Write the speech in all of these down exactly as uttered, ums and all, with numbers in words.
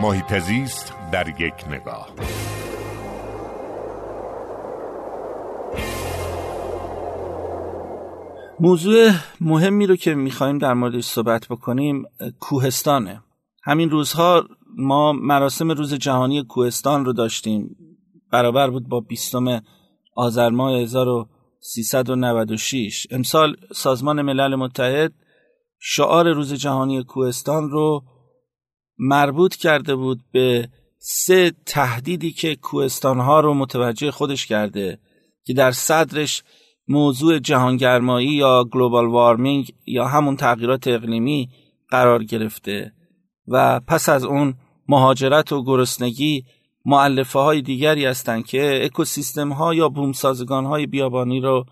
محیط زیست در یک نگاه. موضوع مهمی رو که می‌خوایم در موردش صحبت بکنیم کوهستانه. همین روزها ما مراسم روز جهانی کوهستان رو داشتیم، برابر بود با بیستم آذر ماه هزار و سیصد و نود و شش. امسال سازمان ملل متحد شعار روز جهانی کوهستان رو مربوط کرده بود به سه تهدیدی که کوهستان‌ها رو متوجه خودش کرده که در صدرش موضوع جهانگرمایی یا گلوبال وارمینگ یا همون تغییرات اقلیمی قرار گرفته و پس از اون مهاجرت و گرسنگی مؤلفه‌های دیگری هستند که اکوسیستم‌ها یا بومسازگان‌های بیابانی رو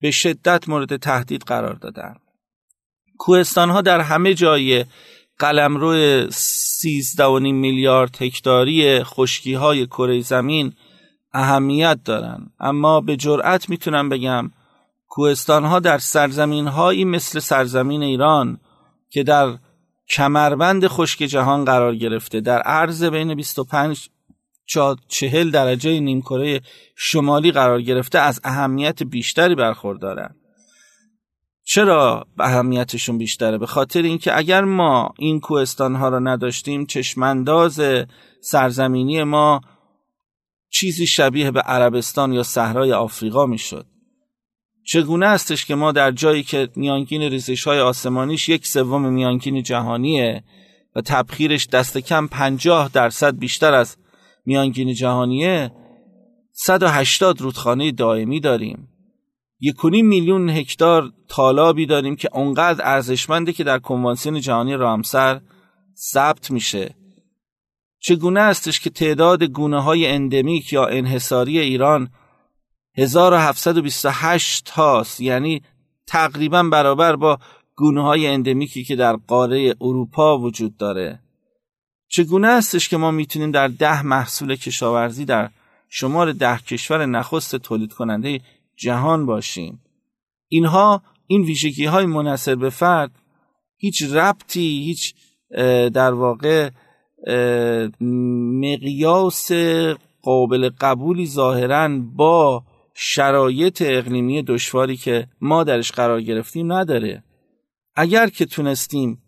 به شدت مورد تهدید قرار دادن. کوهستان‌ها در همه جای قلمرو سیزده و نیم میلیارد هکتاری خشکی‌های کره زمین اهمیت دارن، اما به جرئت میتونم بگم کوهستان‌ها در سرزمین‌هایی مثل سرزمین ایران که در کمربند خشک جهان قرار گرفته، در عرض بین بیست و پنج تا چهل درجه نیمکره شمالی قرار گرفته، از اهمیت بیشتری برخوردارن. چرا اهمیتشون بیشتره؟ به خاطر اینکه اگر ما این کوهستان‌ها را نداشتیم، چشمانداز سرزمینی ما چیزی شبیه به عربستان یا صحرای آفریقا میشد. چگونه استش که ما در جایی که میانگین ریزش‌های آسمانیش یک سوم میانگین جهانیه و تبخیرش دست کم پنجاه درصد بیشتر از میانگین جهانیه، صد و هشتاد رودخانه دائمی داریم، یک و نیم میلیون هکتار تالابی داریم که اونقدر ارزشمنده که در کنوانسیون جهانی رامسر ثبت میشه. چگونه استش که تعداد گونه‌های اندمیک یا انحصاری ایران هزار و هفتصد و بیست و هشت تاست، یعنی تقریبا برابر با گونه‌های اندمیکی که در قاره اروپا وجود داره. چگونه استش که ما میتونیم در ده محصول کشاورزی در شمار ده کشور نخست تولید کننده جهان باشیم. اینها این ویژگی‌های منحصر به فرد هیچ ربطی، هیچ در واقع مقیاس قابل قبولی ظاهراً با شرایط اقلیمی دشواری که ما درش قرار گرفتیم نداره. اگر که تونستیم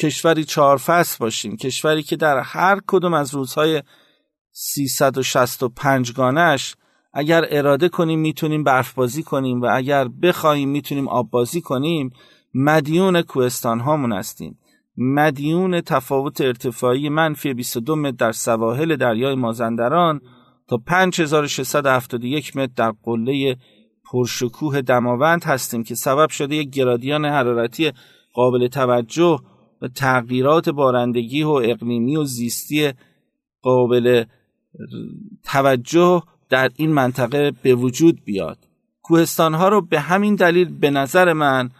کشوری چهار فصل باشیم، کشوری که در هر کدوم از روزهای سیصد و شصت و پنج گانش اگر اراده کنیم میتونیم برفبازی کنیم و اگر بخوایم میتونیم آببازی کنیم، مدیون کوهستان هامون هستیم، مدیون تفاوت ارتفاعی منفی بیست و دو متر در سواحل دریای مازندران تا پنج هزار و ششصد و هفتاد و یک متر در قله پرشکوه دماوند هستیم که سبب شده یک گرادیان حرارتی قابل توجه و تغییرات بارندگی و اقلیمی و زیستی قابل توجه در این منطقه به وجود بیاد. کوهستان‌ها رو به همین دلیل به نظر من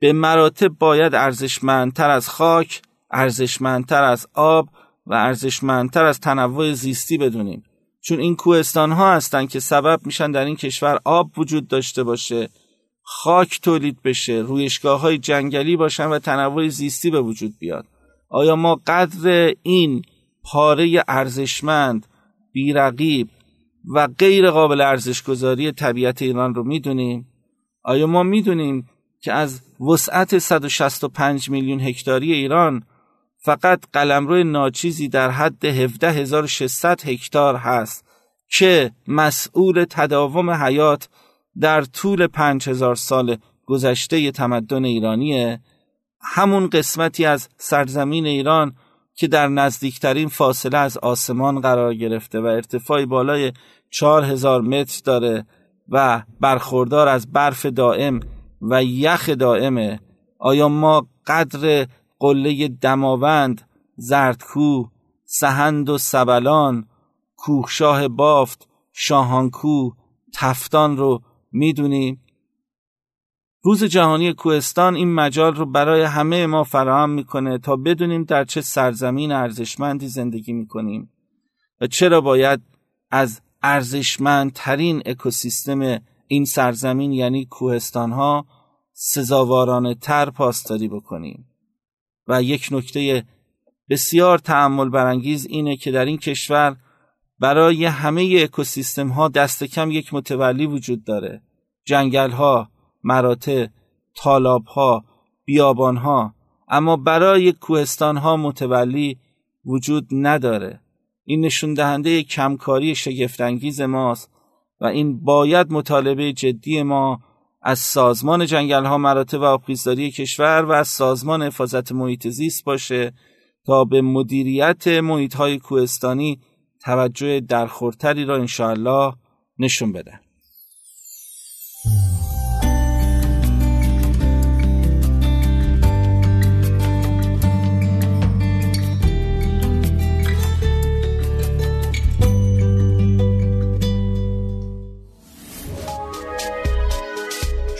به مراتب باید ارزشمندتر از خاک، ارزشمندتر از آب و ارزشمندتر از تنوع زیستی بدونیم، چون این کوهستان‌ها هستن که سبب میشن در این کشور آب وجود داشته باشه، خاک تولید بشه، رویشگاه‌های جنگلی باشن و تنوع زیستی به وجود بیاد. آیا ما قدر این پاره ارزشمند، بی‌رقیب و غیر قابل ارزش‌گذاری طبیعت ایران رو می‌دونیم؟ آیا ما می‌دونیم که از وسعت صد و شصت و پنج میلیون هکتاری ایران فقط قلمرو ناچیزی در حد هفده هزار و ششصد هکتار هست که مسئول تداوم حیات در طول پنج هزار سال گذشته تمدن ایرانیه؟ همون قسمتی از سرزمین ایران که در نزدیکترین فاصله از آسمان قرار گرفته و ارتفاعی بالای چهار هزار متر داره و برخوردار از برف دائم و یخ دائمه. آیا ما قدر قله دماوند، زردکو، سهند و سبلان، کوخشاه بافت، شاهانکو، تفتان رو میدونیم؟ روز جهانی کوهستان این مجال رو برای همه ما فراهم میکنه تا بدونیم در چه سرزمین ارزشمندی زندگی میکنیم و چرا باید از ارزشمندترین اکوسیستم این سرزمین یعنی کوهستان‌ها سزاوارانه تر پاسداری بکنیم. و یک نکته بسیار تأمل برانگیز اینه که در این کشور برای همه اکوسیستم ها دست کم یک متولی وجود داره. جنگل ها، مراتع، تالاب ها، بیابان ها، اما برای کوهستان ها متولی وجود نداره. این نشون دهنده کمکاری شگفت انگیز ماست و این باید مطالبه جدی ما از سازمان جنگل ها، مراتع و آبخیزداری کشور و از سازمان حفاظت محیط زیست باشه تا به مدیریت محیط های کوهستانی توجه درخورتری را انشاءالله نشون بدن.